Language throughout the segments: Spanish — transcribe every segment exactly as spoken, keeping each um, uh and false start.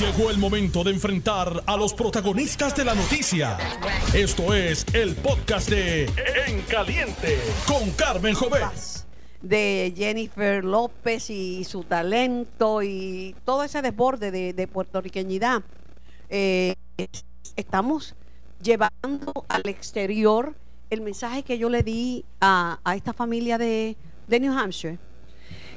Llegó el momento de enfrentar a los protagonistas de la noticia. Esto es el podcast de En Caliente con Carmen Jover. De Jennifer López y su talento y todo ese desborde de, de puertorriqueñidad. Eh, estamos llevando al exterior el mensaje que yo le di a, a esta familia de, de New Hampshire.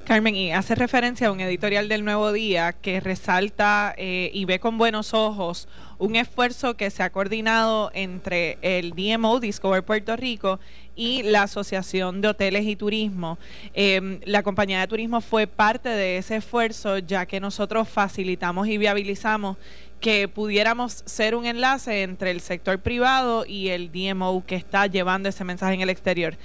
Carmen, y hace referencia a un editorial del Nuevo Día que resalta eh, y ve con buenos ojos un esfuerzo que se ha coordinado entre el D M O, Discover Puerto Rico, y la Asociación de Hoteles y Turismo. Eh, la compañía de turismo fue parte de ese esfuerzo, ya que nosotros facilitamos y viabilizamos que pudiéramos ser un enlace entre el sector privado y el D M O que está llevando ese mensaje en el exterior.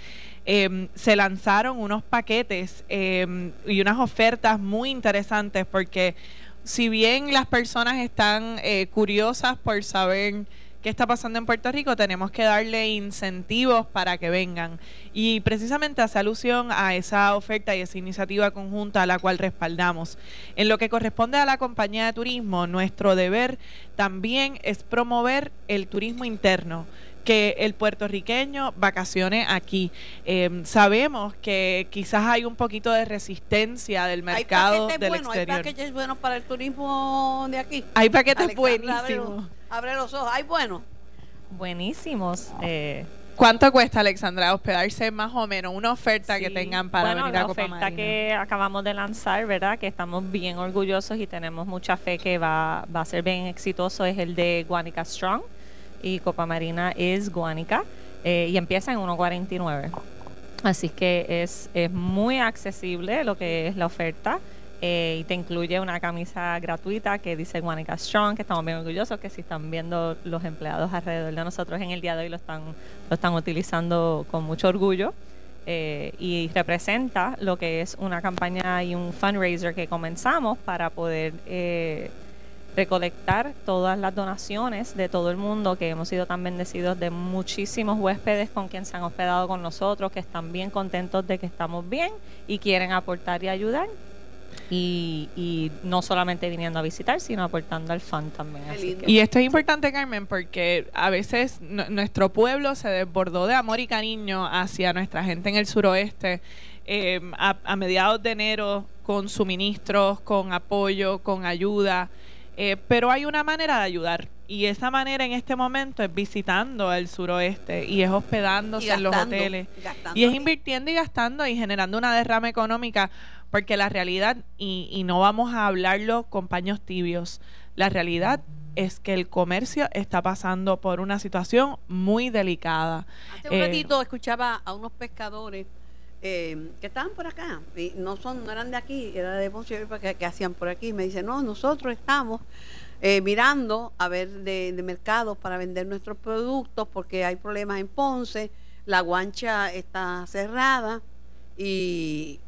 Eh, se lanzaron unos paquetes eh, y unas ofertas muy interesantes, porque si bien las personas están eh, curiosas por saber qué está pasando en Puerto Rico, tenemos que darle incentivos para que vengan, y precisamente hace alusión a esa oferta y esa iniciativa conjunta a la cual respaldamos. En lo que corresponde a la compañía de turismo, nuestro deber también es promover el turismo interno, que el puertorriqueño vacacione aquí. Eh, sabemos que quizás hay un poquito de resistencia del mercado del bueno, exterior. Hay paquetes buenos para el turismo de aquí. Hay paquetes Alexandra, buenísimos. Abre, abre los ojos, hay buenos. Buenísimos. Eh. ¿Cuánto cuesta, Alexandra, hospedarse más o menos? Una oferta sí, que tengan para bueno, venir a Copa Marina. La oferta que acabamos de lanzar, ¿verdad? Que estamos bien orgullosos y tenemos mucha fe que va, va a ser bien exitoso, es el de Guánica Strong. Y Copa Marina es Guánica eh, y empieza en uno cuarenta y nueve. Así que es, es muy accesible lo que es la oferta eh, y te incluye una camisa gratuita que dice Guánica Strong, que estamos bien orgullosos, que si están viendo los empleados alrededor de nosotros en el día de hoy lo están, lo están utilizando con mucho orgullo. Eh, y representa lo que es una campaña y un fundraiser que comenzamos para poder... Eh, recolectar todas las donaciones de todo el mundo, que hemos sido tan bendecidos de muchísimos huéspedes con quien se han hospedado con nosotros, que están bien contentos de que estamos bien y quieren aportar y ayudar, y, y no solamente viniendo a visitar, sino aportando al fan también. Así que, y esto es importante, Carmen, porque a veces nuestro pueblo se desbordó de amor y cariño hacia nuestra gente en el suroeste eh, a, a mediados de enero, con suministros, con apoyo, con ayuda. Eh, pero hay una manera de ayudar, y esa manera en este momento es visitando el suroeste, y es hospedándose y gastando, en los hoteles, y, y es invirtiendo y gastando y generando una derrama económica, porque la realidad, y, y no vamos a hablarlo con paños tibios, la realidad es que el comercio está pasando por una situación muy delicada. Hace un eh, ratito escuchaba a unos pescadores Eh, que estaban por acá, y no son no eran de aquí, era de Ponce, que, que hacían por aquí, me dicen, no, nosotros estamos eh, mirando a ver de, de mercados para vender nuestros productos, porque hay problemas en Ponce, la guancha está cerrada, y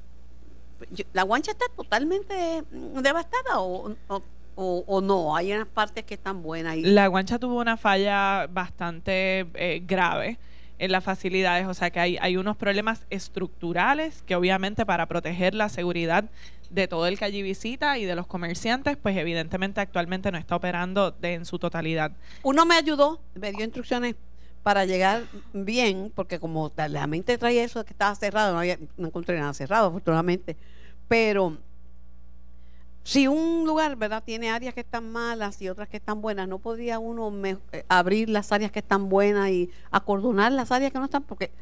yo, la guancha está totalmente devastada, o, o O, o no, hay unas partes que están buenas. Y... La guancha tuvo una falla bastante eh, grave en las facilidades, o sea que hay, hay unos problemas estructurales que obviamente, para proteger la seguridad de todo el que allí visita y de los comerciantes, pues evidentemente actualmente no está operando de, en su totalidad. Uno me ayudó, me dio instrucciones para llegar bien, porque como la mente traía eso que estaba cerrado, no, había, no encontré nada cerrado afortunadamente, pero si un lugar, ¿verdad?, tiene áreas que están malas y otras que están buenas, ¿no podía uno me, eh, abrir las áreas que están buenas y acordonar las áreas que no están? Porque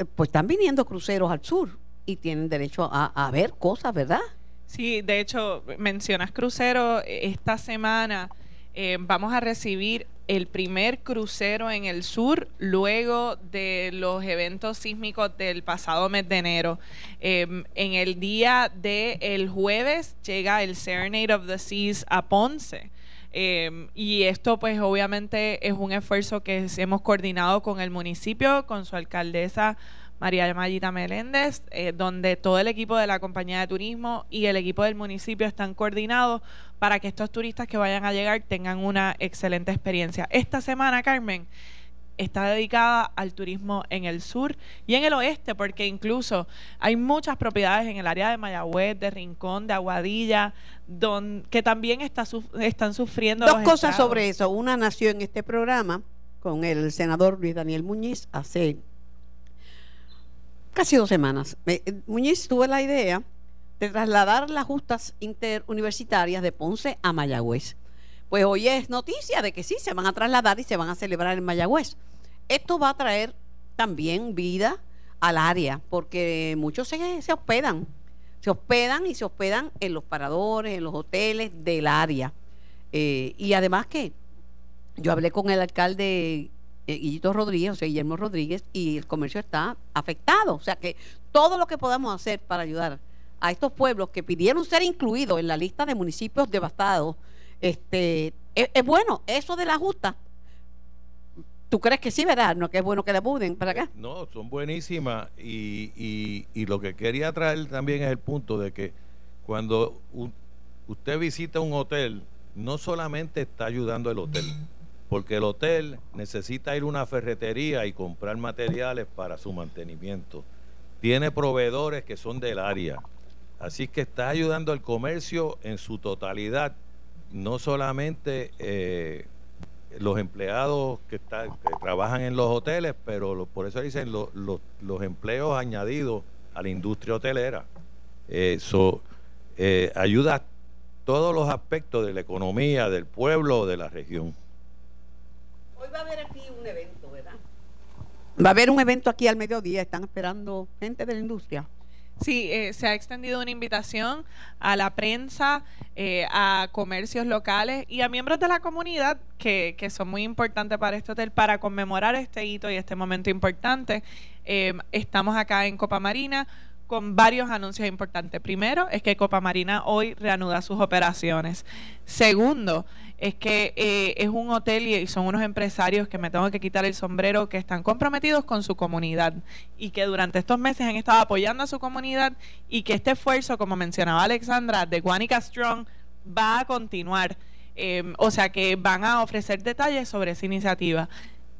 eh, pues están viniendo cruceros al sur y tienen derecho a, a ver cosas, ¿verdad? Sí, de hecho, mencionas cruceros. Esta semana eh, vamos a recibir el primer crucero en el sur luego de los eventos sísmicos del pasado mes de enero. Eh, en el día del jueves llega el Serenade of the Seas a Ponce. Eh, y esto pues obviamente es un esfuerzo que hemos coordinado con el municipio, con su alcaldesa María Mayita Meléndez, eh, donde todo el equipo de la compañía de turismo y el equipo del municipio están coordinados para que estos turistas que vayan a llegar tengan una excelente experiencia. Esta semana, Carmen, está dedicada al turismo en el sur y en el oeste, porque incluso hay muchas propiedades en el área de Mayagüez, de Rincón, de Aguadilla, don, que también está, están sufriendo. Dos cosas estados. sobre eso. Una nació en este programa con el senador Luis Daniel Muñiz hace casi dos semanas. Muñiz tuvo la idea de trasladar las justas interuniversitarias de Ponce a Mayagüez. Pues hoy es noticia de que sí, se van a trasladar y se van a celebrar en Mayagüez. Esto va a traer también vida al área, porque muchos se, se hospedan, se hospedan y se hospedan en los paradores, en los hoteles del área. Eh, y además que yo hablé con el alcalde eh, Guillermo Rodríguez, o sea, Guillermo Rodríguez, y el comercio está afectado. O sea, que todo lo que podamos hacer para ayudar a estos pueblos que pidieron ser incluidos en la lista de municipios devastados, Este, es, es bueno, eso de la justa. ¿Tú crees que sí, verdad? No, que es bueno que la muden para acá. No, son buenísimas. Y, y, y lo que quería traer también es el punto de que cuando un, usted visita un hotel, no solamente está ayudando el hotel, porque el hotel necesita ir a una ferretería y comprar materiales para su mantenimiento. Tiene proveedores que son del área. Así que está ayudando al comercio en su totalidad. No solamente eh, los empleados que, está, que trabajan en los hoteles, pero lo, por eso dicen lo, lo, los empleos añadidos a la industria hotelera. Eso eh, eh, ayuda a todos los aspectos de la economía, del pueblo, de la región. Hoy va a haber aquí un evento, ¿verdad? Va a haber un evento aquí al mediodía, están esperando gente de la industria. Sí, eh, se ha extendido una invitación a la prensa, eh, a comercios locales y a miembros de la comunidad que, que son muy importantes para este hotel, para conmemorar este hito y este momento importante. Eh, estamos acá en Copa Marina con varios anuncios importantes. Primero, es que Copa Marina hoy reanuda sus operaciones. Segundo, es que eh, es un hotel y son unos empresarios que me tengo que quitar el sombrero, que están comprometidos con su comunidad y que durante estos meses han estado apoyando a su comunidad, y que este esfuerzo, como mencionaba Alexandra, de Guánica Strong va a continuar. Eh, o sea que van a ofrecer detalles sobre esa iniciativa.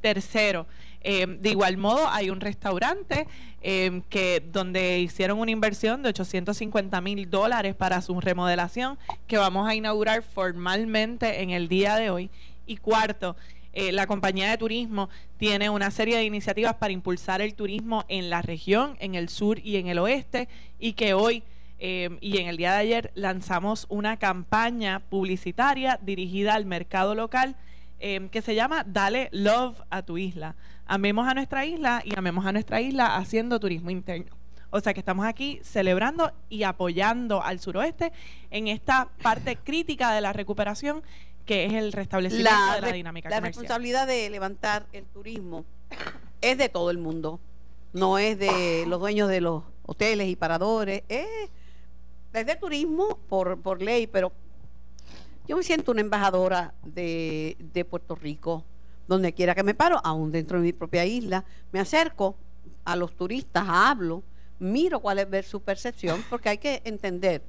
Tercero, eh, de igual modo hay un restaurante eh, que donde hicieron una inversión de ochocientos cincuenta mil dólares para su remodelación, que vamos a inaugurar formalmente en el día de hoy. Y cuarto, eh, la compañía de turismo tiene una serie de iniciativas para impulsar el turismo en la región, en el sur y en el oeste, y que hoy eh, y en el día de ayer lanzamos una campaña publicitaria dirigida al mercado local, Eh, que se llama Dale Love a tu Isla. Amemos a nuestra isla y amemos a nuestra isla haciendo turismo interno. O sea que estamos aquí celebrando y apoyando al suroeste en esta parte crítica de la recuperación, que es el restablecimiento la, de la dinámica la comercial. La responsabilidad de levantar el turismo es de todo el mundo, no es de los dueños de los hoteles y paradores, es desde turismo por, por ley, pero yo me siento una embajadora de, de Puerto Rico, donde quiera que me paro, aún dentro de mi propia isla, me acerco a los turistas, hablo, miro cuál es su percepción, porque hay que entender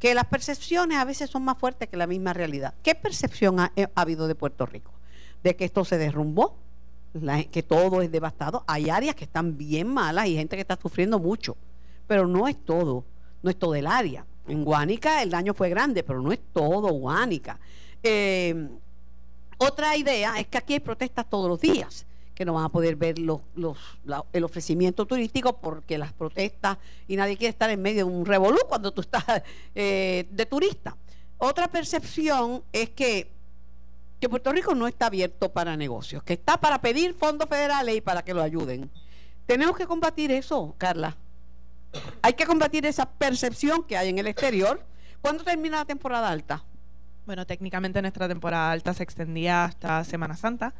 que las percepciones a veces son más fuertes que la misma realidad. ¿Qué percepción ha, ha habido de Puerto Rico? De que esto se derrumbó, la, que todo es devastado, hay áreas que están bien malas y gente que está sufriendo mucho, pero no es todo, no es todo el área. En Guánica el daño fue grande, pero no es todo Guánica. Eh, otra idea es que aquí hay protestas todos los días, que no van a poder ver los, los, la, el ofrecimiento turístico porque las protestas, y nadie quiere estar en medio de un revolú cuando tú estás eh, de turista. Otra percepción es que, que Puerto Rico no está abierto para negocios, que está para pedir fondos federales y para que lo ayuden. Tenemos que combatir eso, Carla. Hay que combatir esa percepción que hay en el exterior. ¿Cuándo termina la temporada alta? Bueno, técnicamente nuestra temporada alta se extendía hasta Semana Santa.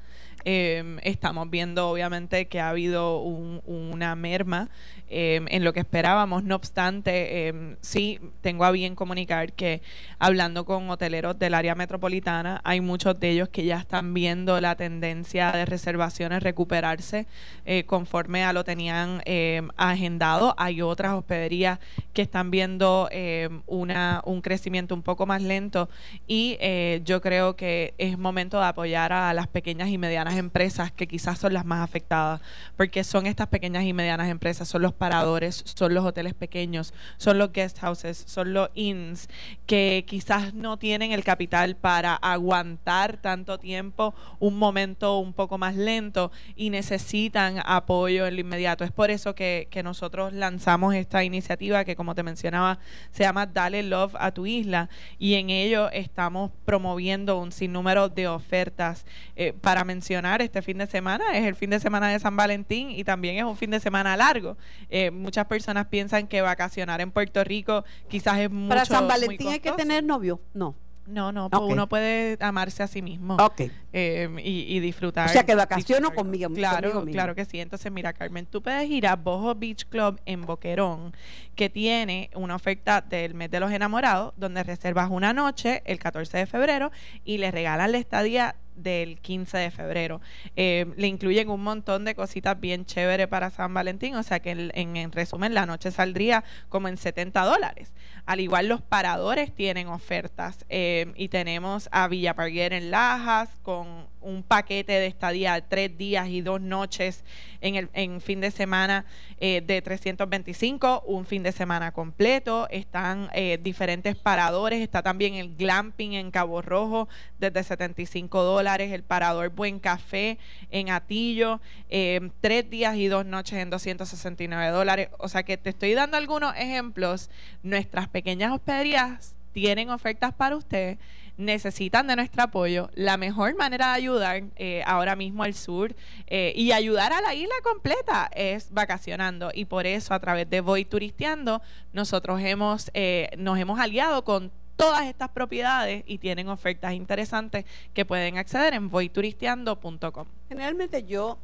Eh, estamos viendo obviamente que ha habido un, una merma eh, en lo que esperábamos. No obstante, eh, sí tengo a bien comunicar que hablando con hoteleros del área metropolitana, hay muchos de ellos que ya están viendo la tendencia de reservaciones recuperarse eh, conforme a lo tenían eh, agendado. Hay otras hospederías que están viendo eh, una, un crecimiento un poco más lento y y eh, yo creo que es momento de apoyar a las pequeñas y medianas empresas, que quizás son las más afectadas, porque son estas pequeñas y medianas empresas, son los paradores, son los hoteles pequeños, son los guest houses, son los inns, que quizás no tienen el capital para aguantar tanto tiempo un momento un poco más lento y necesitan apoyo en lo inmediato. Es por eso que, que nosotros lanzamos esta iniciativa que, como te mencionaba, se llama Dale Love a tu Isla, y en ello estamos promoviendo un sinnúmero de ofertas. Eh, para mencionar, este fin de semana es el fin de semana de San Valentín y también es un fin de semana largo. Eh, muchas personas piensan que vacacionar en Puerto Rico quizás es mucho. Para San Valentín hay que tener novio, no. No, no, okay. Uno puede amarse a sí mismo, okay. eh, y, y disfrutar. O sea, que vacaciono conmigo. Claro, conmigo claro que sí. Entonces, mira, Carmen, tú puedes ir a Bojo Beach Club en Boquerón, que tiene una oferta del mes de los enamorados, donde reservas una noche el catorce de febrero y les regalan la estadía del quince de febrero. Eh, le incluyen un montón de cositas bien chéveres para San Valentín, o sea que en, en, en resumen la noche saldría como en setenta dólares. Al igual los paradores tienen ofertas, eh, y tenemos a Villa Parguer en Lajas con un paquete de estadía de tres días y dos noches en, el, en fin de semana, eh, de trescientos veinticinco, un fin de semana completo. Están eh, diferentes paradores, está también el glamping en Cabo Rojo desde setenta y cinco dólares, el parador Buen Café en Atillo, eh, tres días y dos noches en doscientos sesenta y nueve dólares. O sea que te estoy dando algunos ejemplos. Nuestras pequeñas hospederías tienen ofertas para usted, necesitan de nuestro apoyo. La mejor manera de ayudar eh, ahora mismo al sur eh, y ayudar a la isla completa es vacacionando, y por eso a través de Voy Turisteando nosotros hemos eh, nos hemos aliado con todas estas propiedades y tienen ofertas interesantes que pueden acceder en voy turisteando punto com. Generalmente yo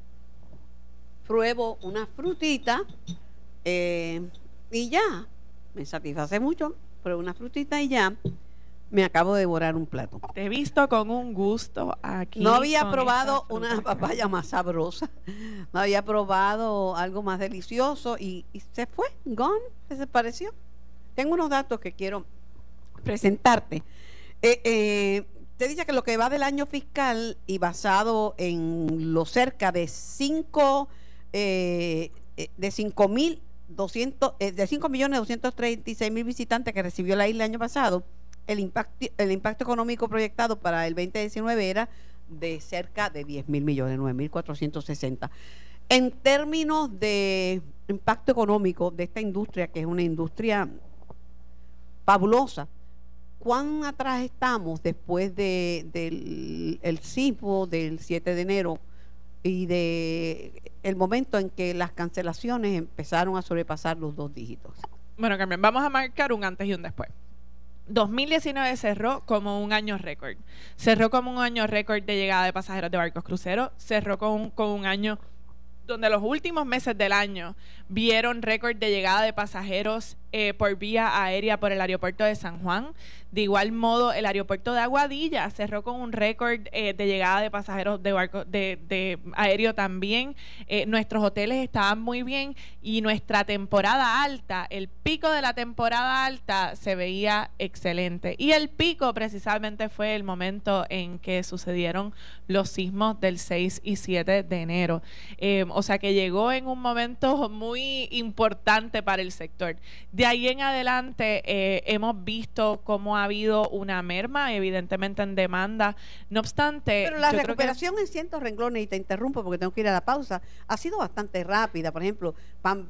pruebo una frutita eh, y ya, me satisface mucho, pruebo una frutita y ya. Me acabo de devorar un plato. Te he visto con un gusto aquí. No había probado una papaya más sabrosa. No había probado algo más delicioso y, y se fue, gone, desapareció. Tengo unos datos que quiero presentarte. Eh, eh, te dice que lo que va del año fiscal y basado en lo cerca de cinco eh, de cinco mil doscientos eh, de cinco millones doscientos treinta y seis mil visitantes que recibió la isla el año pasado. El impacto, el impacto económico proyectado para el veinte diecinueve era de cerca de diez mil millones, nueve mil cuatrocientos sesenta. En términos de impacto económico de esta industria, que es una industria fabulosa, ¿cuán atrás estamos después de, del el sismo del siete de enero y de el momento en que las cancelaciones empezaron a sobrepasar los dos dígitos? Bueno, Carmen, vamos a marcar un antes y un después. dos mil diecinueve cerró como un año récord. Cerró como un año récord de llegada de pasajeros de barcos cruceros. Cerró con un, con un año donde los últimos meses del año vieron récord de llegada de pasajeros eh, por vía aérea por el aeropuerto de San Juan. De igual modo, el aeropuerto de Aguadilla cerró con un récord eh, de llegada de pasajeros de barco de, de aéreo también. Eh, nuestros hoteles estaban muy bien y nuestra temporada alta, el pico de la temporada alta se veía excelente. Y el pico precisamente fue el momento en que sucedieron los sismos del seis y siete de enero. Eh, o sea que llegó en un momento muy importante para el sector. De ahí en adelante eh, hemos visto cómo ha habido una merma, evidentemente en demanda. No obstante... Pero la recuperación que... en cientos renglones, y te interrumpo porque tengo que ir a la pausa, ha sido bastante rápida. Por ejemplo,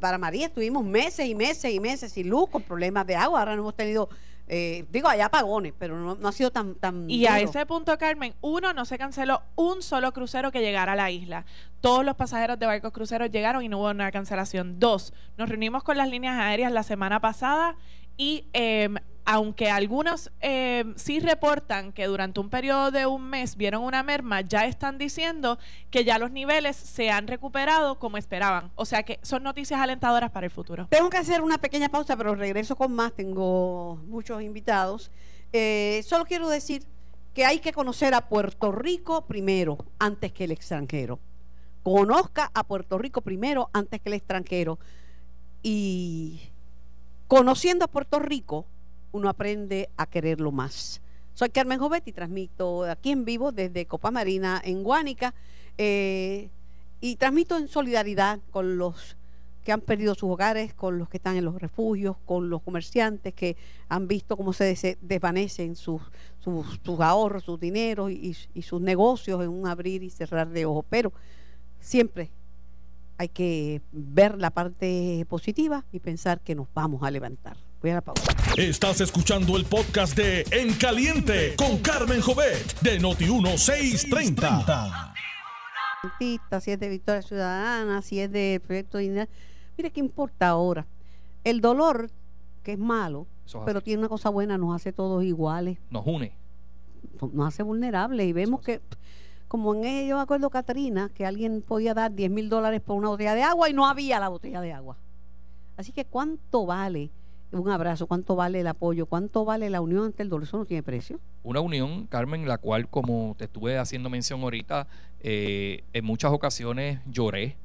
para María estuvimos meses y meses y meses sin luz, con problemas de agua. Ahora no hemos tenido... Eh, digo, hay apagones, pero no, no ha sido tan... tan y duro. A ese punto, Carmen, uno, no se canceló un solo crucero que llegara a la isla. Todos los pasajeros de barcos cruceros llegaron y no hubo una cancelación. Dos, nos reunimos con las líneas aéreas la semana pasada y... Eh, aunque algunos eh, sí reportan que durante un periodo de un mes vieron una merma, ya están diciendo que ya los niveles se han recuperado como esperaban. O sea que son noticias alentadoras para el futuro. Tengo que hacer una pequeña pausa, pero regreso con más. Tengo muchos invitados. Eh, solo quiero decir que hay que conocer a Puerto Rico primero, antes que el extranjero. Conozca a Puerto Rico primero, antes que el extranjero. Y conociendo a Puerto Rico, uno aprende a quererlo más. Soy Carmen Jover y transmito aquí en vivo desde Copa Marina en Guánica eh, y transmito en solidaridad con los que han perdido sus hogares, con los que están en los refugios, con los comerciantes que han visto cómo se desvanecen sus, sus, sus ahorros, sus dineros y, y sus negocios en un abrir y cerrar de ojos. Pero siempre hay que ver la parte positiva y pensar que nos vamos a levantar. Voy a la pausa. Estás escuchando el podcast de En Caliente con Carmen Jovet de Noti uno seiscientos treinta. Si es de Victoria Ciudadana, si es de Proyecto de Dignidad, mire qué importa ahora. El dolor, que es malo, pero tiene una cosa buena, nos hace todos iguales. Nos une. Nos hace vulnerables y vemos que, como en ello, yo me acuerdo, Caterina, que alguien podía dar diez mil dólares por una botella de agua y no había la botella de agua. Así que, ¿cuánto vale un abrazo? ¿Cuánto vale el apoyo? ¿Cuánto vale la unión ante el dolor? Eso no tiene precio. Una unión, Carmen, la cual, como te estuve haciendo mención ahorita, eh, en muchas ocasiones lloré,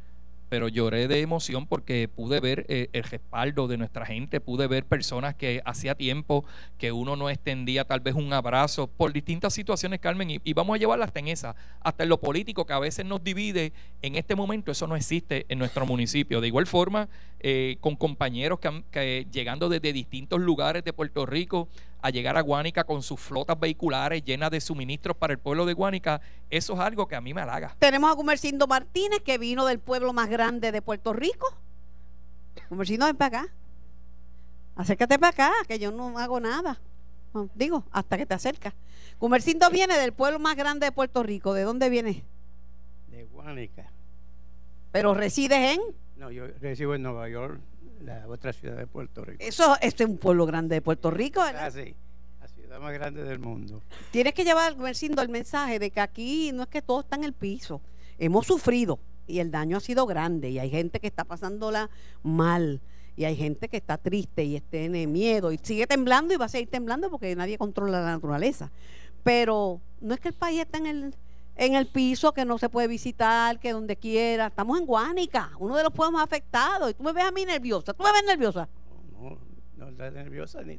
pero lloré de emoción porque pude ver eh, el respaldo de nuestra gente, pude ver personas que hacía tiempo que uno no extendía tal vez un abrazo por distintas situaciones, Carmen, y, y vamos a llevarla hasta en esa, hasta en lo político que a veces nos divide. En este momento eso no existe en nuestro municipio. De igual forma, eh, con compañeros que, que llegando desde distintos lugares de Puerto Rico a llegar a Guánica con sus flotas vehiculares llenas de suministros para el pueblo de Guánica, eso es algo que a mí me halaga. Tenemos a Gumercindo Martínez, que vino del pueblo más grande de Puerto Rico. Gumercindo, ven para acá. Acércate para acá, que yo no hago nada. Digo, hasta que te acercas. Gumercindo viene del pueblo más grande de Puerto Rico. ¿De dónde vienes? De Guánica. ¿Pero resides en? No, yo resido en Nueva York. La otra ciudad de Puerto Rico. Eso, este es un pueblo grande de Puerto Rico, ¿verdad? Ah, sí, la ciudad más grande del mundo. Tienes que llevar, Gumercindo, el mensaje de que aquí no es que todo está en el piso. Hemos sufrido y el daño ha sido grande y hay gente que está pasándola mal y hay gente que está triste y tiene miedo y sigue temblando y va a seguir temblando porque nadie controla la naturaleza. Pero no es que el país está en el... en el piso, que no se puede visitar, que donde quiera. Estamos en Guánica, uno de los pueblos más afectados, y tú me ves a mí nerviosa. ¿Tú me ves nerviosa? No, no, no estás nerviosa, ni,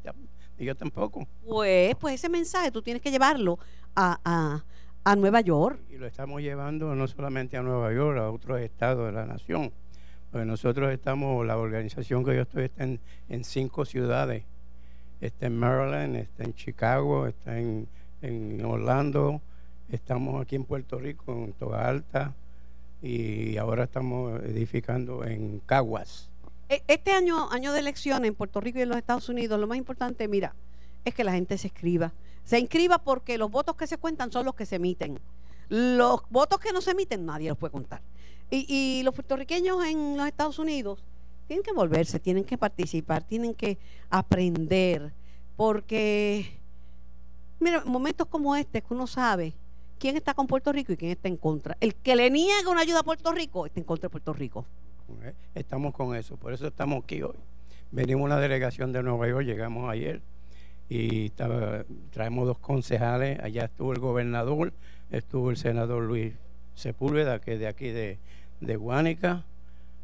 ni yo tampoco. Pues, pues ese mensaje tú tienes que llevarlo a, a, a Nueva York. Y lo estamos llevando no solamente a Nueva York, a otros estados de la nación. Porque nosotros estamos, la organización que yo estoy está en, en cinco ciudades. Está en Maryland, está en Chicago, está en, en Orlando. Estamos aquí en Puerto Rico, en Toa Alta, y ahora estamos edificando en Caguas. Este año, año de elecciones en Puerto Rico y en los Estados Unidos, lo más importante, mira, es que la gente se inscriba. Se inscriba porque los votos que se cuentan son los que se emiten. Los votos que no se emiten, nadie los puede contar. Y, y los puertorriqueños en los Estados Unidos tienen que volverse, tienen que participar, tienen que aprender. Porque, mira, momentos como este, que uno sabe quién está con Puerto Rico y quién está en contra. El que le niega una ayuda a Puerto Rico está en contra de Puerto Rico. Estamos con eso, por eso estamos aquí hoy. Venimos una delegación de Nueva York, llegamos ayer y estaba, traemos dos concejales. Allá estuvo el gobernador, estuvo el senador Luis Sepúlveda, que es de aquí de, de Guánica,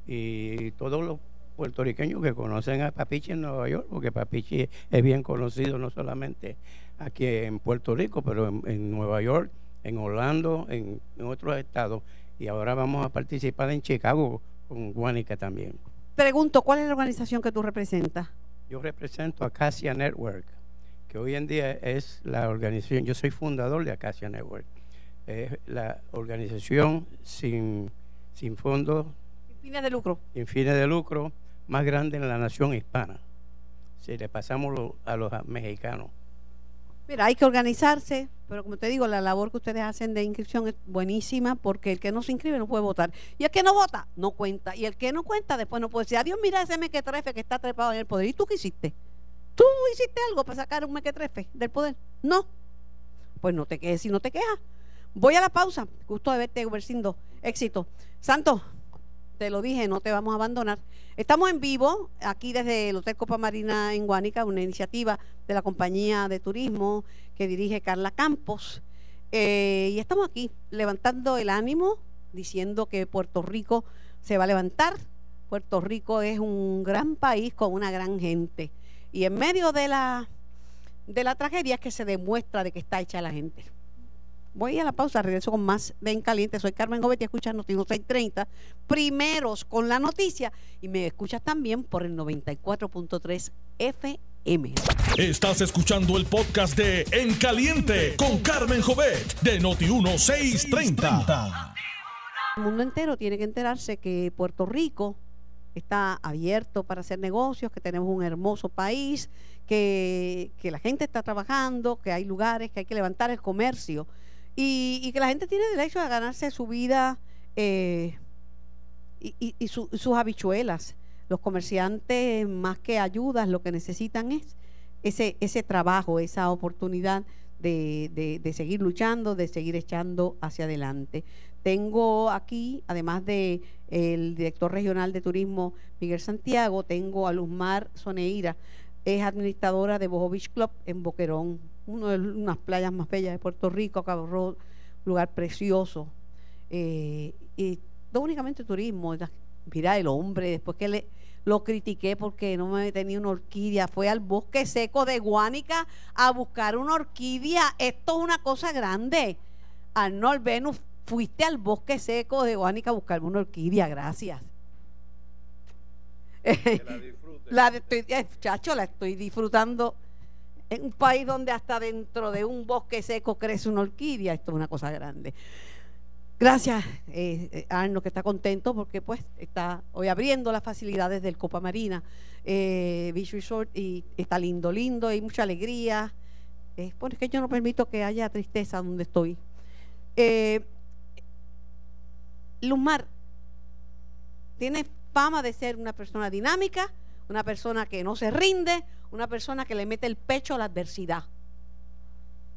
y todos los puertorriqueños que conocen a Papichi en Nueva York, porque Papichi es bien conocido no solamente aquí en Puerto Rico, pero en, en Nueva York, en Orlando, en, en otros estados, y ahora vamos a participar en Chicago con Guánica también. Pregunto, ¿cuál es la organización que tú representas? Yo represento a Acacia Network, que hoy en día es la organización, yo soy fundador de Acacia Network, es la organización sin, sin fondos, sin fines de lucro, sin fines de lucro más grande en la nación hispana, si le pasamos lo, a los mexicanos. Mira, hay que organizarse, pero como te digo, la labor que ustedes hacen de inscripción es buenísima porque el que no se inscribe no puede votar. Y el que no vota, no cuenta. Y el que no cuenta, después no puede decir, adiós, mira ese mequetrefe que está trepado en el poder. ¿Y tú qué hiciste? ¿Tú hiciste algo para sacar un mequetrefe del poder? No. Pues no te quejes si no te quejas. Voy a la pausa. Gusto de verte, Gumercindo. Éxito. Santos, te lo dije, no te vamos a abandonar. Estamos en vivo aquí desde el Hotel Copa Marina en Guánica, una iniciativa de la compañía de turismo que dirige Carla Campos, eh, y estamos aquí levantando el ánimo, diciendo que Puerto Rico se va a levantar. Puerto Rico es un gran país con una gran gente, y en medio de la de la tragedia es que se demuestra de que está hecha la gente. Voy a la pausa, regreso con más de En Caliente. Soy Carmen Jover y escuchas Noti seiscientos treinta, primeros con la noticia, y me escuchas también por el noventa y cuatro punto tres F M. Estás escuchando el podcast de En Caliente con Carmen Jover de Noti dieciséis treinta. El mundo entero tiene que enterarse que Puerto Rico está abierto para hacer negocios, que tenemos un hermoso país, que, que la gente está trabajando, que hay lugares, que hay que levantar el comercio. Y, y que la gente tiene derecho a ganarse su vida eh, y, y, y su, sus habichuelas. Los comerciantes, más que ayudas, lo que necesitan es ese, ese trabajo, esa oportunidad de, de, de seguir luchando, de seguir echando hacia adelante. Tengo aquí, además de el director regional de turismo Miguel Santiago, tengo a Luzmar Soneira, es administradora de Bojo Beach Club en Boquerón, uno de unas playas más bellas de Puerto Rico, Cabo Rojo, lugar precioso, eh, y no únicamente turismo. Mira el hombre, después que le, lo critiqué porque no me tenía una orquídea, fue al bosque seco de Guánica a buscar una orquídea. Esto es una cosa grande. Arnold Venus, fuiste al bosque seco de Guánica a buscarme una orquídea, gracias. Que la disfrutes. La estoy, chacho, la estoy disfrutando. En un país donde hasta dentro de un bosque seco crece una orquídea, esto es una cosa grande. Gracias, eh, Arno, que está contento porque pues está hoy abriendo las facilidades del Copa Marina eh, Beach Resort, y está lindo, lindo, hay mucha alegría. Eh, bueno, es que yo no permito que haya tristeza donde estoy. Eh, Luzmar tiene fama de ser una persona dinámica, una persona que no se rinde, una persona que le mete el pecho a la adversidad.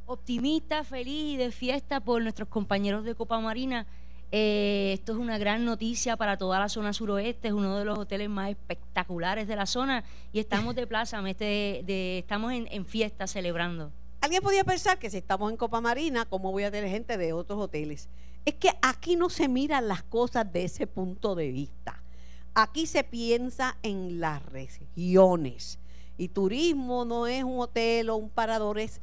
Optimista, feliz y de fiesta por nuestros compañeros de Copa Marina. Eh, esto es una gran noticia para toda la zona suroeste, es uno de los hoteles más espectaculares de la zona y estamos de plaza, este, de, estamos en, en fiesta celebrando. Alguien podía pensar que si estamos en Copa Marina, ¿cómo voy a tener gente de otros hoteles? Es que aquí no se miran las cosas de ese punto de vista. Aquí se piensa en las regiones y turismo no es un hotel o un parador, es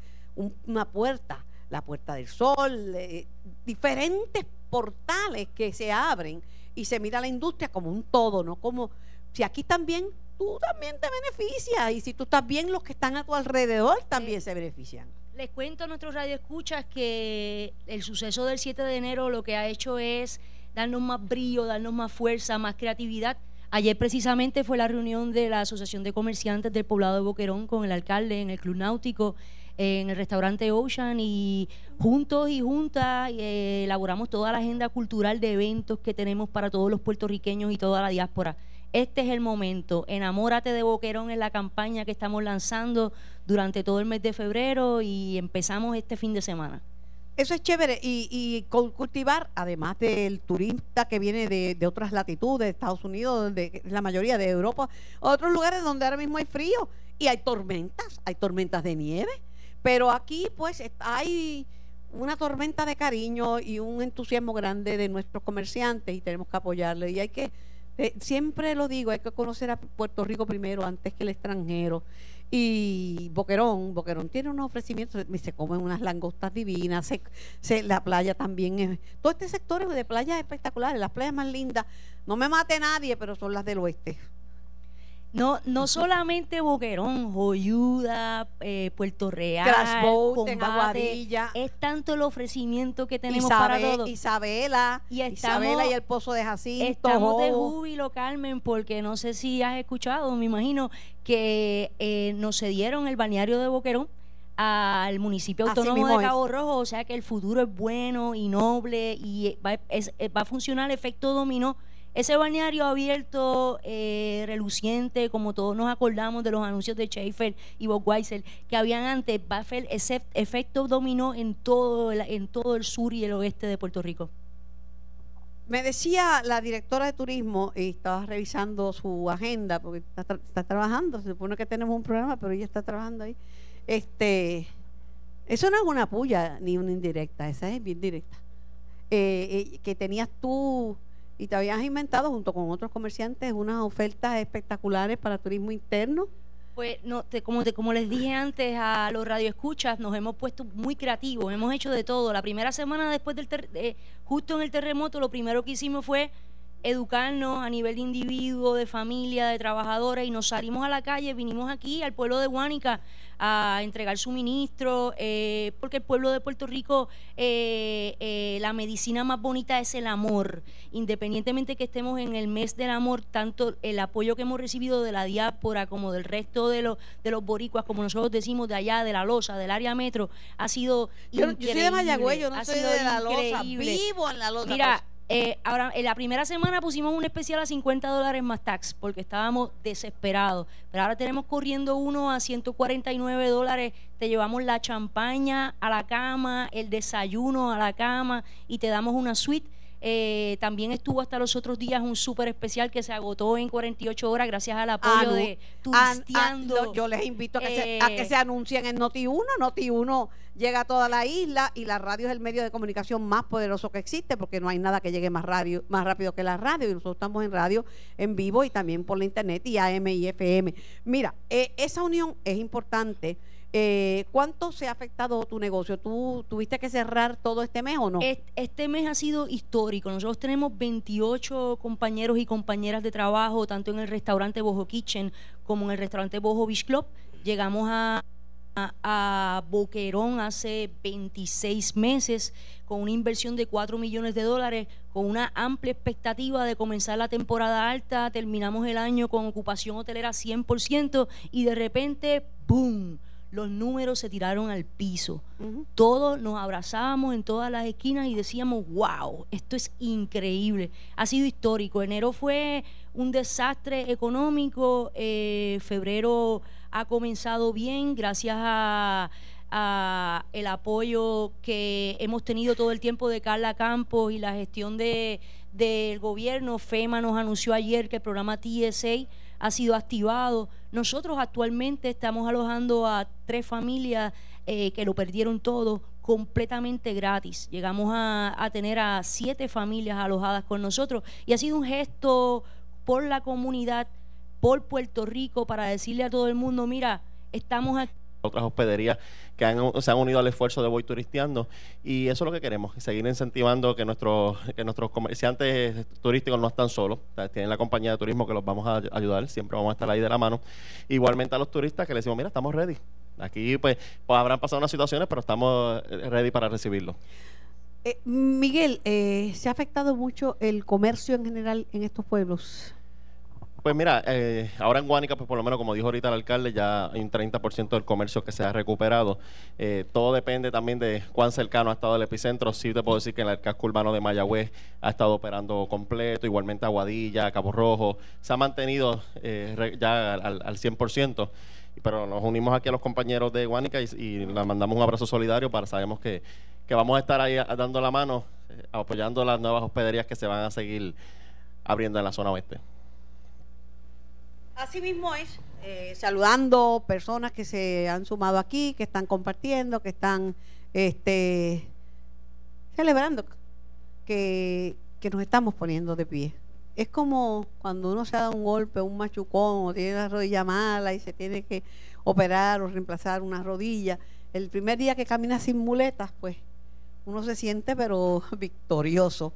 una puerta, la Puerta del Sol, eh, diferentes portales que se abren y se mira la industria como un todo, no como si aquí también tú también te beneficias, y si tú estás bien, los que están a tu alrededor también eh, se benefician. Les cuento a nuestros radioescuchas que el suceso del siete de enero lo que ha hecho es darnos más brillo, darnos más fuerza, más creatividad. Ayer precisamente fue la reunión de la Asociación de Comerciantes del Poblado de Boquerón con el alcalde en el Club Náutico, en el restaurante Ocean, y juntos y juntas eh, elaboramos toda la agenda cultural de eventos que tenemos para todos los puertorriqueños y toda la diáspora. Este es el momento, enamórate de Boquerón es la campaña que estamos lanzando durante todo el mes de febrero y empezamos este fin de semana. Eso es chévere, y, y cultivar, además del turista que viene de, de otras latitudes, de Estados Unidos, de la mayoría de Europa, otros lugares donde ahora mismo hay frío y hay tormentas, hay tormentas de nieve. Pero aquí pues hay una tormenta de cariño y un entusiasmo grande de nuestros comerciantes y tenemos que apoyarlos. Y hay que, eh, siempre lo digo, hay que conocer a Puerto Rico primero antes que el extranjero. Y Boquerón, Boquerón tiene unos ofrecimientos, se comen unas langostas divinas, se, se, la playa también es, todo este sector es de playas espectaculares, las playas más lindas, no me mate nadie, pero son las del oeste. No, no solamente Boquerón, Joyuda, eh, Puerto Real, Crashboat, Combate, Aguadilla. Es tanto el ofrecimiento que tenemos Isabel, para todos. Isabela, y estamos, Isabela y el Pozo de Jacinto. Estamos de júbilo, Carmen, porque no sé si has escuchado, me imagino, que eh, nos cedieron el balneario de Boquerón al municipio autónomo de Cabo Rojo, o sea que el futuro es bueno y noble y va, es, va a funcionar el efecto dominó. Ese balneario abierto, eh, reluciente, como todos nos acordamos de los anuncios de Schaefer y Bockweisser que habían antes, va a hacer ese efecto dominó en todo el, en todo el sur y el oeste de Puerto Rico. Me decía la directora de turismo, y estaba revisando su agenda, porque está, tra está trabajando, se supone que tenemos un programa, pero ella está trabajando ahí. Este, eso no es una puya ni una indirecta, esa es bien directa. Eh, eh, que tenías tú... y te habías inventado junto con otros comerciantes unas ofertas espectaculares para turismo interno Pues, no, te, como, te, como les dije antes a los radioescuchas, nos hemos puesto muy creativos, hemos hecho de todo. La primera semana después del ter de, justo en el terremoto, lo primero que hicimos fue educarnos a nivel de individuo, de familia, de trabajadores, y nos salimos a la calle, vinimos aquí al pueblo de Guánica a entregar suministros, eh, porque el pueblo de Puerto Rico, eh, eh, la medicina más bonita es el amor. Independientemente que estemos en el mes del amor, tanto el apoyo que hemos recibido de la diáspora como del resto de los de los boricuas, como nosotros decimos, de allá, de la loza, del área metro, ha sido yo, increíble. Yo soy de Mayagüez, yo no soy de la loza, vivo en la loza. Mira, Eh, ahora, en la primera semana pusimos un especial a cincuenta dólares más tax porque estábamos desesperados, pero ahora tenemos corriendo uno a ciento cuarenta y nueve dólares. Te llevamos la champaña a la cama, el desayuno a la cama y te damos una suite. Eh, también estuvo hasta los otros días un súper especial que se agotó en cuarenta y ocho horas gracias al apoyo ah, no. de Turisteando. An, an, no, yo les invito a que, eh, se, a que se anuncien en Noti uno. Noti uno llega a toda la isla y la radio es el medio de comunicación más poderoso que existe, porque no hay nada que llegue más, radio, más rápido que la radio, y nosotros estamos en radio en vivo y también por la internet y A M y F M. Mira, eh, esa unión es importante. Eh, ¿Cuánto se ha afectado tu negocio? ¿Tú tuviste que cerrar todo este mes o no? Este, este mes ha sido histórico. Nosotros tenemos veintiocho compañeros y compañeras de trabajo, tanto en el restaurante Bojo Kitchen como en el restaurante Bojo Beach Club. Llegamos a, a, a Boquerón hace veintiséis meses con una inversión de cuatro millones de dólares, con una amplia expectativa de comenzar la temporada alta. Terminamos el año con ocupación hotelera cien por ciento y de repente ¡boom!, los números se tiraron al piso. Uh-huh. Todos nos abrazábamos en todas las esquinas y decíamos, wow, esto es increíble. Ha sido histórico. Enero fue un desastre económico. Eh, febrero ha comenzado bien gracias a, a el apoyo que hemos tenido todo el tiempo de Carla Campos y la gestión de, del gobierno. FEMA nos anunció ayer que el programa T S A ha sido activado. Nosotros actualmente estamos alojando a tres familias eh, que lo perdieron todo completamente gratis. Llegamos a, a tener a siete familias alojadas con nosotros y ha sido un gesto por la comunidad, por Puerto Rico, para decirle a todo el mundo, mira, estamos aquí. Otras hospederías que han, se han unido al esfuerzo de Voy Turisteando, y eso es lo que queremos, seguir incentivando que nuestros que nuestros comerciantes turísticos no están solos, tienen la compañía de turismo que los vamos a ayudar, siempre vamos a estar ahí de la mano. Igualmente a los turistas que les decimos, mira, estamos ready, aquí pues, pues habrán pasado unas situaciones, pero estamos ready para recibirlos. Eh, Miguel, eh, ¿se ha afectado mucho el comercio en general en estos pueblos? Pues mira, eh, ahora en Guánica, pues por lo menos como dijo ahorita el alcalde, ya hay un treinta por ciento del comercio que se ha recuperado. Eh, todo depende también de cuán cercano ha estado el epicentro. Sí te puedo decir que en el casco urbano de Mayagüez ha estado operando completo, igualmente Aguadilla, Cabo Rojo, se ha mantenido eh, ya al, al cien por ciento. Pero nos unimos aquí a los compañeros de Guánica y, y les mandamos un abrazo solidario para sabemos que, que vamos a estar ahí dando la mano, eh, apoyando las nuevas hospederías que se van a seguir abriendo en la zona oeste. Así mismo es, eh, saludando personas que se han sumado aquí, que están compartiendo, que están este, celebrando que, que nos estamos poniendo de pie. Es como cuando uno se ha dado un golpe, un machucón, o tiene la rodilla mala y se tiene que operar o reemplazar una rodilla. El primer día que camina sin muletas, pues uno se siente pero victorioso.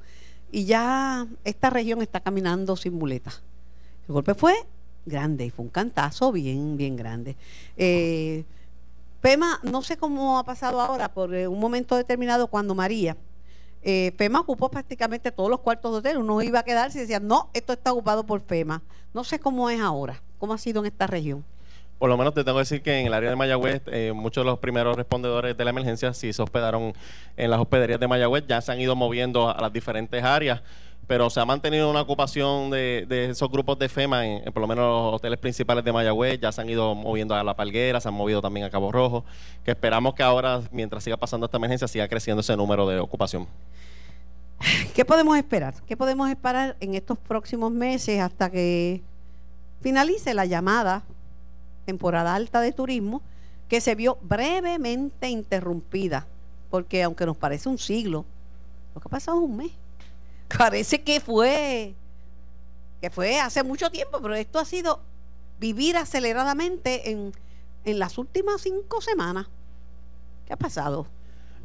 Y ya esta región está caminando sin muletas. El golpe fue grande y fue un cantazo bien bien grande. eh, FEMA, no sé cómo ha pasado ahora, por un momento determinado cuando María, eh, FEMA ocupó prácticamente todos los cuartos de hotel, uno iba a quedarse y decía, no, esto está ocupado por FEMA. No sé cómo es ahora, cómo ha sido en esta región. Por lo menos te tengo que decir que en el área de Mayagüez, eh, muchos de los primeros respondedores de la emergencia sí se hospedaron en las hospederías de Mayagüez, ya se han ido moviendo a las diferentes áreas, pero se ha mantenido una ocupación de, de esos grupos de FEMA en, en por lo menos los hoteles principales de Mayagüez. Ya se han ido moviendo a La Parguera, se han movido también a Cabo Rojo, que esperamos que ahora, mientras siga pasando esta emergencia, siga creciendo ese número de ocupación. ¿Qué podemos esperar? ¿Qué podemos esperar en estos próximos meses hasta que finalice la llamada temporada alta de turismo, que se vio brevemente interrumpida? Porque aunque nos parece un siglo, lo que ha pasado es un mes. Parece que fue que fue hace mucho tiempo, pero esto ha sido vivir aceleradamente en, en las últimas cinco semanas. ¿Qué ha pasado?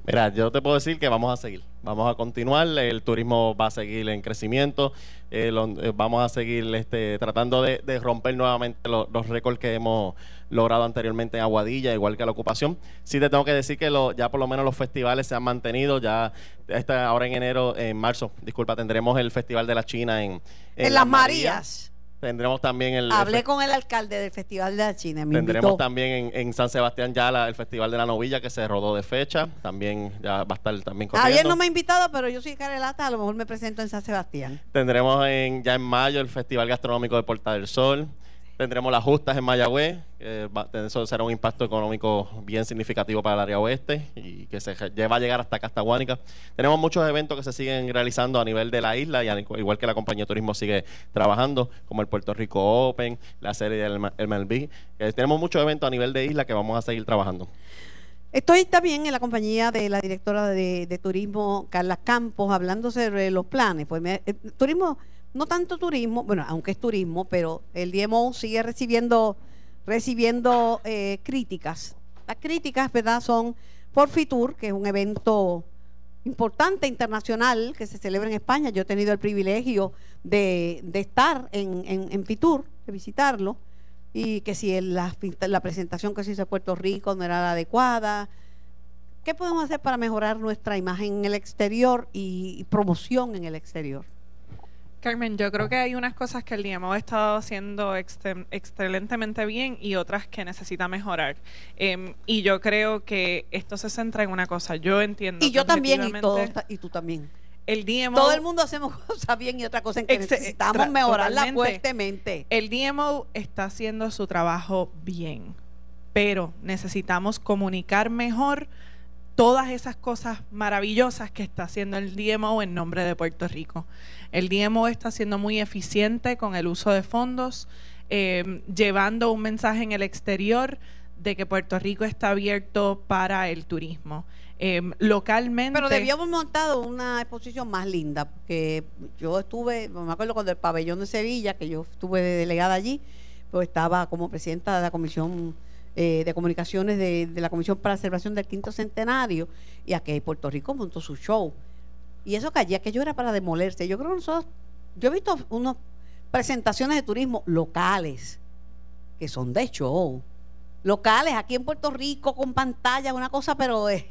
Mira, yo te puedo decir que vamos a seguir, vamos a continuar, el turismo va a seguir en crecimiento, eh, lo, eh, vamos a seguir este, tratando de, de romper nuevamente lo, los récords que hemos logrado anteriormente en Aguadilla, igual que la ocupación. Sí te tengo que decir que lo, ya por lo menos los festivales se han mantenido, ya esta, ahora en enero, en marzo, disculpa, tendremos el Festival de la China en, en, en Las Marías. Marías. Tendremos también el... Hablé el, con el alcalde del Festival de la China, me Tendremos invitó. También en, en San Sebastián ya la, el Festival de la Novilla, que se rodó de fecha. También ya va a estar también corriendo. Ayer no me ha invitado, pero yo soy carelata, a lo mejor me presento en San Sebastián. Tendremos en, ya en mayo el Festival Gastronómico de Puerta del Sol. Tendremos las justas en Mayagüez, eh, va, eso será un impacto económico bien significativo para el área oeste y que se lleva a llegar hasta acá, hasta Guánica. Tenemos muchos eventos que se siguen realizando a nivel de la isla, y al, igual que la compañía de turismo sigue trabajando, como el Puerto Rico Open, la serie del M L B. Eh, tenemos muchos eventos a nivel de isla que vamos a seguir trabajando. Estoy también en la compañía de la directora de, de turismo, Carla Campos, hablando sobre los planes. Pues me, el turismo... No tanto turismo, bueno, aunque es turismo, pero el D M O sigue recibiendo recibiendo eh, críticas. Las críticas, ¿verdad?, son por Fitur, que es un evento importante internacional que se celebra en España. Yo he tenido el privilegio de, de estar en, en, en Fitur, de visitarlo, y que si el, la, la presentación que se hizo en Puerto Rico no era la adecuada. ¿Qué podemos hacer para mejorar nuestra imagen en el exterior y promoción en el exterior? Carmen, yo creo que hay unas cosas que el D M O ha estado haciendo excelentemente bien y otras que necesita mejorar. Eh, y yo creo que esto se centra en una cosa. Yo entiendo. Y yo también, y, todo, y tú también. El D M O, todo el mundo hacemos cosas bien y otra cosa en que necesitamos mejorarla fuertemente. El D M O está haciendo su trabajo bien, pero necesitamos comunicar mejor todas esas cosas maravillosas que está haciendo el D M O en nombre de Puerto Rico. El D M O está siendo muy eficiente con el uso de fondos, eh, llevando un mensaje en el exterior de que Puerto Rico está abierto para el turismo. Eh, localmente... Pero debíamos montado una exposición más linda, porque yo estuve, me acuerdo cuando el pabellón de Sevilla, que yo estuve delegada allí, pues estaba como presidenta de la comisión... Eh, de comunicaciones de, de la Comisión para la Celebración del Quinto Centenario, y aquí Puerto Rico montó su show, y eso que allí aquello era para demolerse. Yo creo que nosotros, yo he visto unas presentaciones de turismo locales que son de show, locales aquí en Puerto Rico con pantalla, una cosa, pero eh,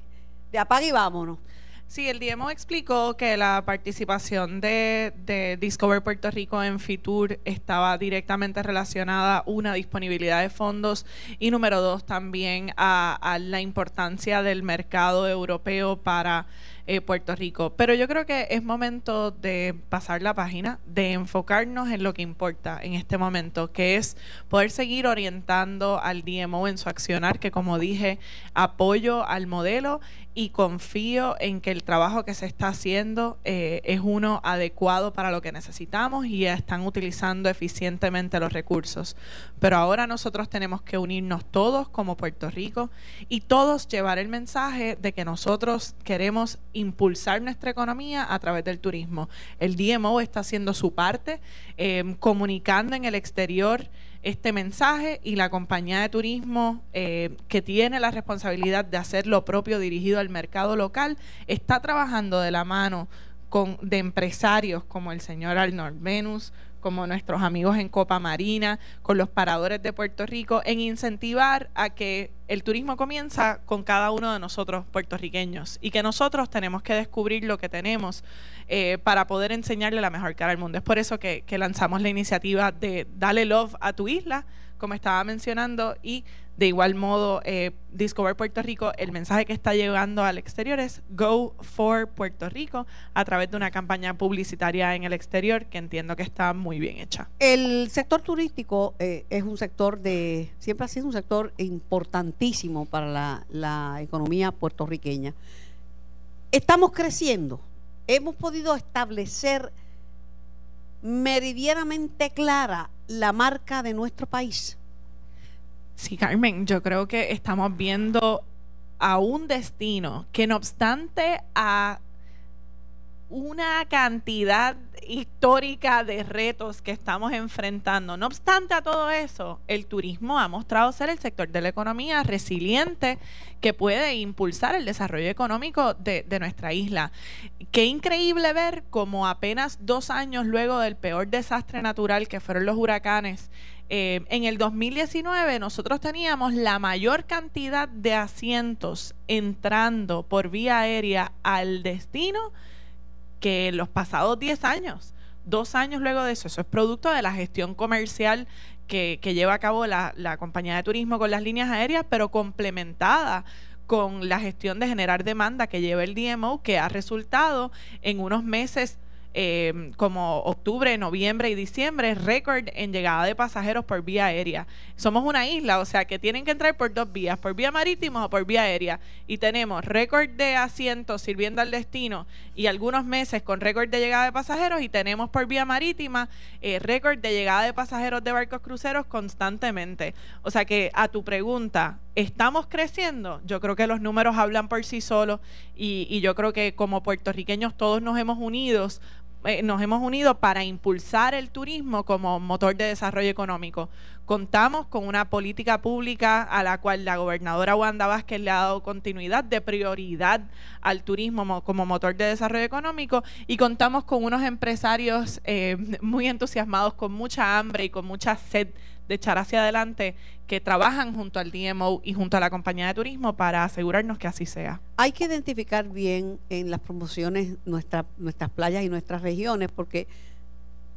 de apague y vámonos. Sí, el D M O explicó que la participación de, de Discover Puerto Rico en Fitur estaba directamente relacionada, una, disponibilidad de fondos, y número dos, también a, a la importancia del mercado europeo para eh, Puerto Rico. Pero yo creo que es momento de pasar la página, de enfocarnos en lo que importa en este momento, que es poder seguir orientando al D M O en su accionar, que como dije, apoyo al modelo y confío en que el El trabajo que se está haciendo eh, es uno adecuado para lo que necesitamos y ya están utilizando eficientemente los recursos. Pero ahora nosotros tenemos que unirnos todos como Puerto Rico y todos llevar el mensaje de que nosotros queremos impulsar nuestra economía a través del turismo. El D M O está haciendo su parte, eh, comunicando en el exterior este mensaje, y la compañía de turismo eh, que tiene la responsabilidad de hacer lo propio dirigido al mercado local está trabajando de la mano con de empresarios como el señor Arnold Venus, como nuestros amigos en Copa Marina, con los paradores de Puerto Rico, en incentivar a que el turismo comienza con cada uno de nosotros puertorriqueños, y que nosotros tenemos que descubrir lo que tenemos eh, para poder enseñarle la mejor cara al mundo. Es por eso que, que lanzamos la iniciativa de Dale Love a tu isla, como estaba mencionando, y de igual modo eh, Discover Puerto Rico, el mensaje que está llegando al exterior es Go for Puerto Rico, a través de una campaña publicitaria en el exterior que entiendo que está muy bien hecha. El sector turístico eh, es un sector de, siempre ha sido un sector importantísimo para la, la economía puertorriqueña. Estamos creciendo, hemos podido establecer meridianamente clara la marca de nuestro país. Sí, Carmen, yo creo que estamos viendo a un destino que, no obstante a una cantidad histórica de retos que estamos enfrentando. No obstante a todo eso, el turismo ha mostrado ser el sector de la economía resiliente que puede impulsar el desarrollo económico de, de nuestra isla. Qué increíble ver cómo apenas dos años luego del peor desastre natural que fueron los huracanes, eh, en el dos mil diecinueve nosotros teníamos la mayor cantidad de asientos entrando por vía aérea al destino que en los pasados diez años, dos años luego de eso. Eso es producto de la gestión comercial que, que lleva a cabo la, la compañía de turismo con las líneas aéreas, pero complementada con la gestión de generar demanda que lleva el D M O, que ha resultado en unos meses eh, como octubre, noviembre y diciembre, récord en llegada de pasajeros por vía aérea. Somos una isla, o sea que tienen que entrar por dos vías, por vía marítima o por vía aérea, y tenemos récord de asientos sirviendo al destino y algunos meses con récord de llegada de pasajeros, y tenemos por vía marítima eh, récord de llegada de pasajeros de barcos cruceros constantemente. O sea que a tu pregunta, ¿estamos creciendo? Yo creo que los números hablan por sí solos, y, y yo creo que como puertorriqueños todos nos hemos unido, eh, nos hemos unido para impulsar el turismo como motor de desarrollo económico. Contamos con una política pública a la cual la gobernadora Wanda Vázquez le ha dado continuidad de prioridad al turismo como motor de desarrollo económico, y contamos con unos empresarios eh, muy entusiasmados, con mucha hambre y con mucha sed de echar hacia adelante, que trabajan junto al D M O y junto a la compañía de turismo para asegurarnos que así sea. Hay que identificar bien en las promociones nuestra, nuestras playas y nuestras regiones, porque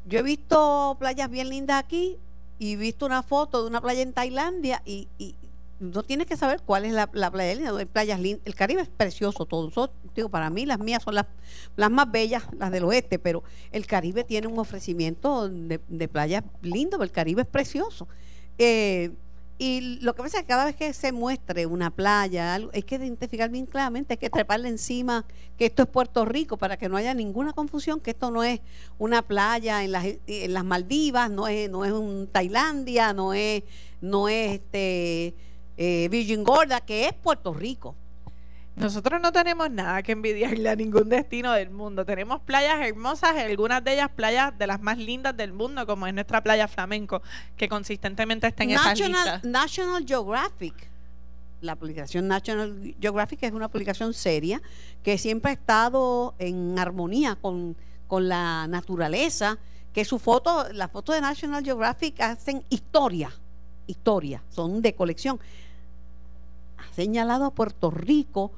yo he visto playas bien lindas aquí y he visto una foto de una playa en Tailandia y, y no tienes que saber cuál es la, la playa linda. Hay playas lindas. El Caribe es precioso todo. Yo, digo, para mí las mías son las, las más bellas, las del oeste, pero el Caribe tiene un ofrecimiento de, de playas lindo, pero el Caribe es precioso. Eh, y lo que pasa es que cada vez que se muestre una playa, algo, hay que identificar bien claramente, hay que treparle encima que esto es Puerto Rico para que no haya ninguna confusión, que esto no es una playa en las, en las Maldivas, no es, no es un Tailandia, no es, no es este Eh, Virgin Gorda, que es Puerto Rico. Nosotros no tenemos nada que envidiarle a ningún destino del mundo. Tenemos playas hermosas, algunas de ellas playas de las más lindas del mundo, como es nuestra playa Flamenco, que consistentemente está en esas listas. National Geographic, la aplicación National Geographic es una aplicación seria que siempre ha estado en armonía con, con la naturaleza, que su foto, las fotos de National Geographic hacen historia, historia, son de colección. Ha señalado a Puerto Rico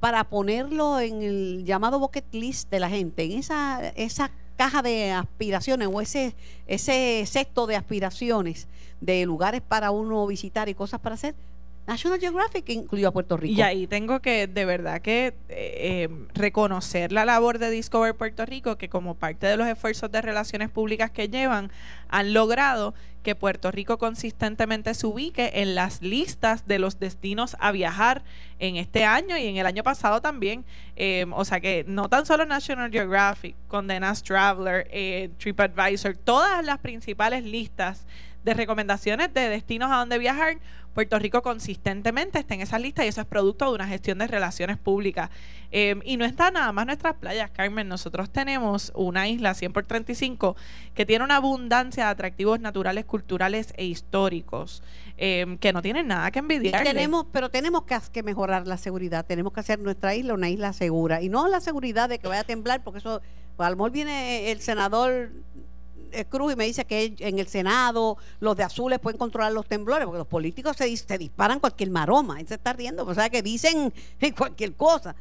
para ponerlo en el llamado bucket list de la gente, en esa, esa caja de aspiraciones o ese, ese cesto de aspiraciones de lugares para uno visitar y cosas para hacer. National Geographic incluyó a Puerto Rico. Y ahí tengo que, de verdad, que eh, reconocer la labor de Discover Puerto Rico, que como parte de los esfuerzos de relaciones públicas que llevan, han logrado que Puerto Rico consistentemente se ubique en las listas de los destinos a viajar en este año y en el año pasado también. Eh, o sea que no tan solo National Geographic, Condé Nast Traveler, eh, TripAdvisor, todas las principales listas de recomendaciones de destinos a donde viajar, Puerto Rico consistentemente está en esa lista, y eso es producto de una gestión de relaciones públicas. Eh, y no están nada más nuestras playas, Carmen. Nosotros tenemos una isla cien por treinta y cinco que tiene una abundancia de atractivos naturales, culturales e históricos eh, que no tienen nada que envidiar. Tenemos, pero tenemos que, que mejorar la seguridad. Tenemos que hacer nuestra isla una isla segura, y no la seguridad de que vaya a temblar, porque eso, pues, a lo mejor viene el senador Cruz y me dice que en el Senado los de azules pueden controlar los temblores, porque los políticos se, se disparan cualquier maroma. Él se está riendo, o sea que dicen cualquier cosa,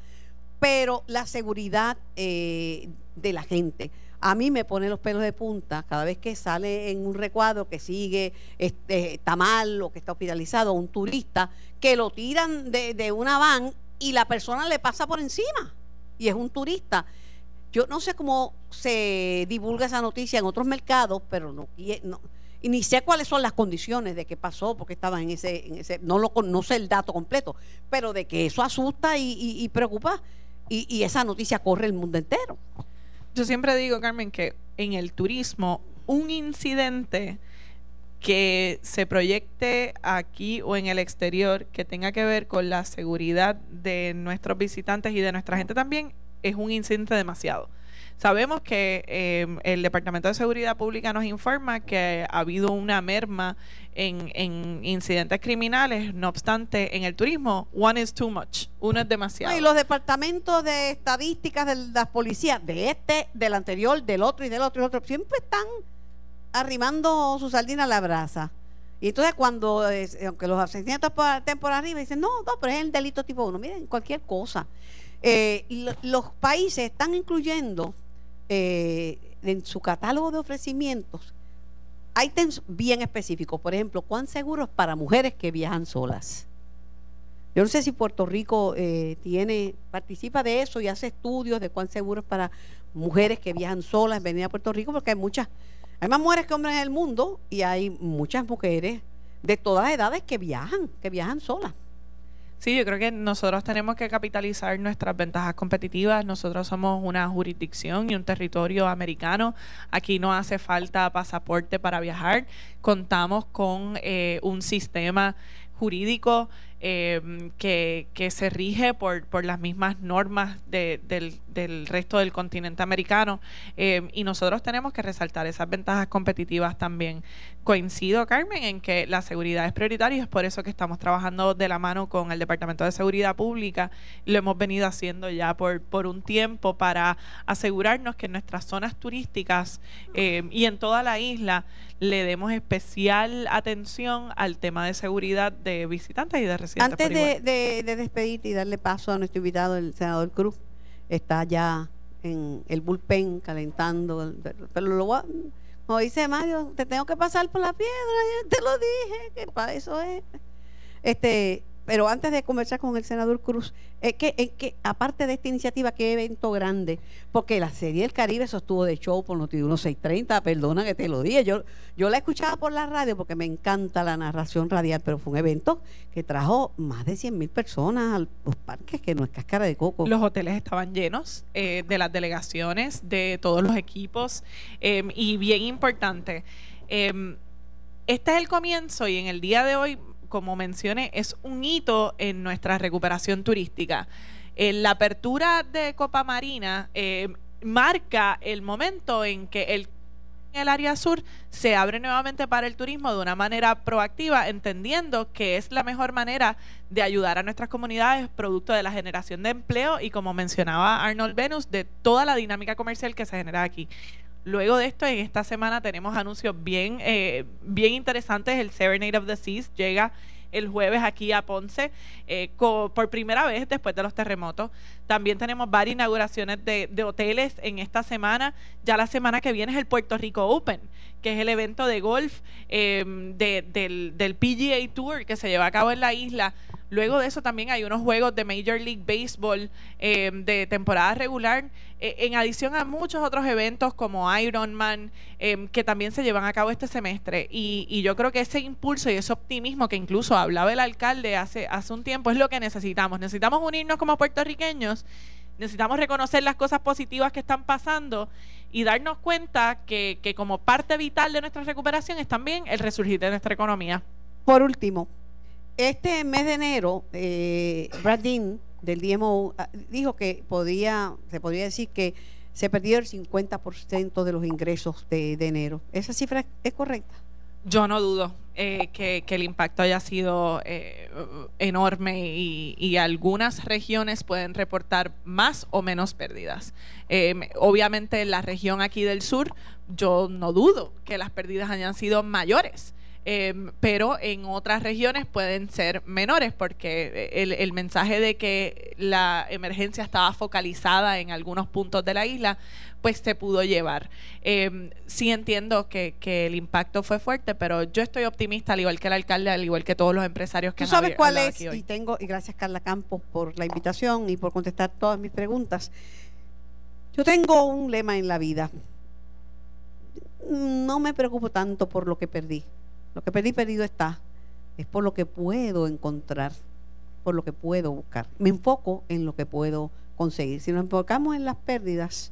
pero la seguridad eh, de la gente, a mí me pone los pelos de punta cada vez que sale en un recuadro que sigue, este, está mal o que está hospitalizado, un turista que lo tiran de, de una van y la persona le pasa por encima y es un turista. Yo no sé cómo se divulga esa noticia en otros mercados, pero no, no y ni sé cuáles son las condiciones de qué pasó, porque estaba en ese, en ese no lo no sé el dato completo, pero de que eso asusta y, y, y preocupa, y, y esa noticia corre el mundo entero. Yo siempre digo, Carmen, que en el turismo un incidente que se proyecte aquí o en el exterior que tenga que ver con la seguridad de nuestros visitantes y de nuestra gente también es un incidente demasiado. Sabemos que eh, el Departamento de Seguridad Pública nos informa que ha habido una merma en, en incidentes criminales, no obstante, en el turismo, one is too much, uno es demasiado. Y los departamentos de estadísticas de las policías, de este, del anterior, del otro y del otro y del otro, siempre están arrimando su sardina a la brasa. Y entonces cuando, eh, aunque los asesinatos estén por arriba, dicen, no, no, pero es el delito tipo uno, miren, cualquier cosa. Eh, y lo, los países están incluyendo eh, en su catálogo de ofrecimientos ítems bien específicos, por ejemplo, cuán seguros para mujeres que viajan solas. Yo no sé si Puerto Rico eh, tiene participa de eso y hace estudios de cuán seguros para mujeres que viajan solas venir a Puerto Rico, porque hay muchas, hay más mujeres que hombres en el mundo y hay muchas mujeres de todas edades que viajan, que viajan solas. Sí, yo creo que nosotros tenemos que capitalizar nuestras ventajas competitivas. Nosotros somos una jurisdicción y un territorio americano. Aquí no hace falta pasaporte para viajar. Contamos con eh, un sistema jurídico eh, que, que se rige por, por las mismas normas de, del, del resto del continente americano eh, y nosotros tenemos que resaltar esas ventajas competitivas también. Coincido, Carmen, en que la seguridad es prioritaria y es por eso que estamos trabajando de la mano con el Departamento de Seguridad Pública. Lo hemos venido haciendo ya por, por un tiempo para asegurarnos que en nuestras zonas turísticas eh, y en toda la isla le demos especial atención al tema de seguridad de visitantes y de residentes. Antes de, de, de despedirte y darle paso a nuestro invitado, el senador Cruz, está ya en el bullpen calentando, pero lo voy a, como dice Mario, te tengo que pasar por la piedra, te lo dije, que para eso es. Este, pero antes de conversar con el senador Cruz, es que, es que aparte de esta iniciativa, qué evento grande, porque la Serie del Caribe sostuvo de show por Noti dieciséis treinta, perdona que te lo dije, yo, yo la escuchaba por la radio porque me encanta la narración radial, pero fue un evento que trajo más de cien mil personas a los parques, que no es cáscara de coco. Los hoteles estaban llenos eh, de las delegaciones, de todos los equipos, eh, y bien importante, eh, este es el comienzo y en el día de hoy, como mencioné, es un hito en nuestra recuperación turística. En la apertura de Copa Marina eh, marca el momento en que el, el área sur se abre nuevamente para el turismo de una manera proactiva, entendiendo que es la mejor manera de ayudar a nuestras comunidades, producto de la generación de empleo y, como mencionaba Arnold Venus, de toda la dinámica comercial que se genera aquí. Luego de esto, en esta semana tenemos anuncios bien, eh, bien interesantes. El Serenade of the Seas llega el jueves aquí a Ponce eh, por primera vez después de los terremotos. También tenemos varias inauguraciones de, de hoteles en esta semana. Ya la semana que viene es el Puerto Rico Open, que es el evento de golf eh, de, del, del P G A Tour que se lleva a cabo en la isla. Luego de eso también hay unos juegos de Major League Baseball eh, de temporada regular, eh, en adición a muchos otros eventos como Ironman, eh, que también se llevan a cabo este semestre. Y, y yo creo que ese impulso y ese optimismo que incluso hablaba el alcalde hace, hace un tiempo es lo que necesitamos. Necesitamos unirnos como puertorriqueños, necesitamos reconocer las cosas positivas que están pasando y darnos cuenta que, que como parte vital de nuestra recuperación es también el resurgir de nuestra economía. Por último, este mes de enero, eh, Brad Dean del D M O dijo que podía, se podría decir que se perdió el cincuenta por ciento de los ingresos de, de enero. ¿Esa cifra es correcta? Yo no dudo eh, que, que el impacto haya sido eh, enorme y, y algunas regiones pueden reportar más o menos pérdidas. Eh, obviamente en la región aquí del sur, yo no dudo que las pérdidas hayan sido mayores. Eh, pero en otras regiones pueden ser menores porque el, el mensaje de que la emergencia estaba focalizada en algunos puntos de la isla pues se pudo llevar. Eh, sí entiendo que, que el impacto fue fuerte, pero yo estoy optimista al igual que el alcalde, al igual que todos los empresarios que han hablado aquí hoy. ¿Tú sabes cuál es? Y tengo, y gracias Carla Campos por la invitación y por contestar todas mis preguntas. Yo tengo un lema en la vida: no me preocupo tanto por lo que perdí. Lo que perdí, perdido está. Es por lo que puedo encontrar, por lo que puedo buscar. Me enfoco en lo que puedo conseguir. Si nos enfocamos en las pérdidas,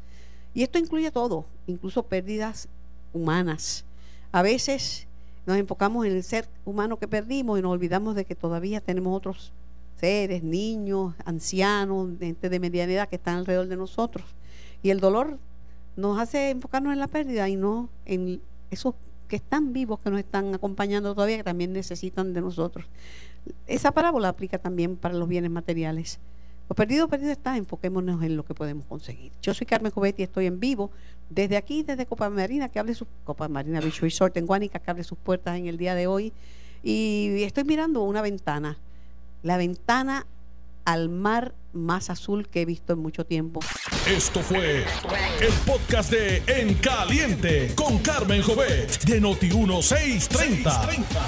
y esto incluye todo, incluso pérdidas humanas. A veces nos enfocamos en el ser humano que perdimos y nos olvidamos de que todavía tenemos otros seres, niños, ancianos, gente de mediana edad que están alrededor de nosotros. Y el dolor nos hace enfocarnos en la pérdida y no en esos que están vivos, que nos están acompañando todavía, que también necesitan de nosotros. Esa parábola aplica también para los bienes materiales. Los perdidos, perdidos están, enfoquémonos en lo que podemos conseguir. Yo soy Carmen Jover y estoy en vivo desde aquí, desde Copa Marina, que abre su Copa Marina Beach Resort en Guánica, que abre sus puertas en el día de hoy. Y estoy mirando una ventana, la ventana al mar más azul que he visto en mucho tiempo. Esto fue el podcast de En Caliente con Carmen Jovet de Noti uno seiscientos treinta.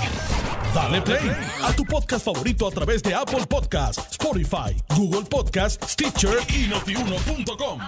Dale play a tu podcast favorito a través de Apple Podcasts, Spotify, Google Podcasts, Stitcher y Noti uno punto com.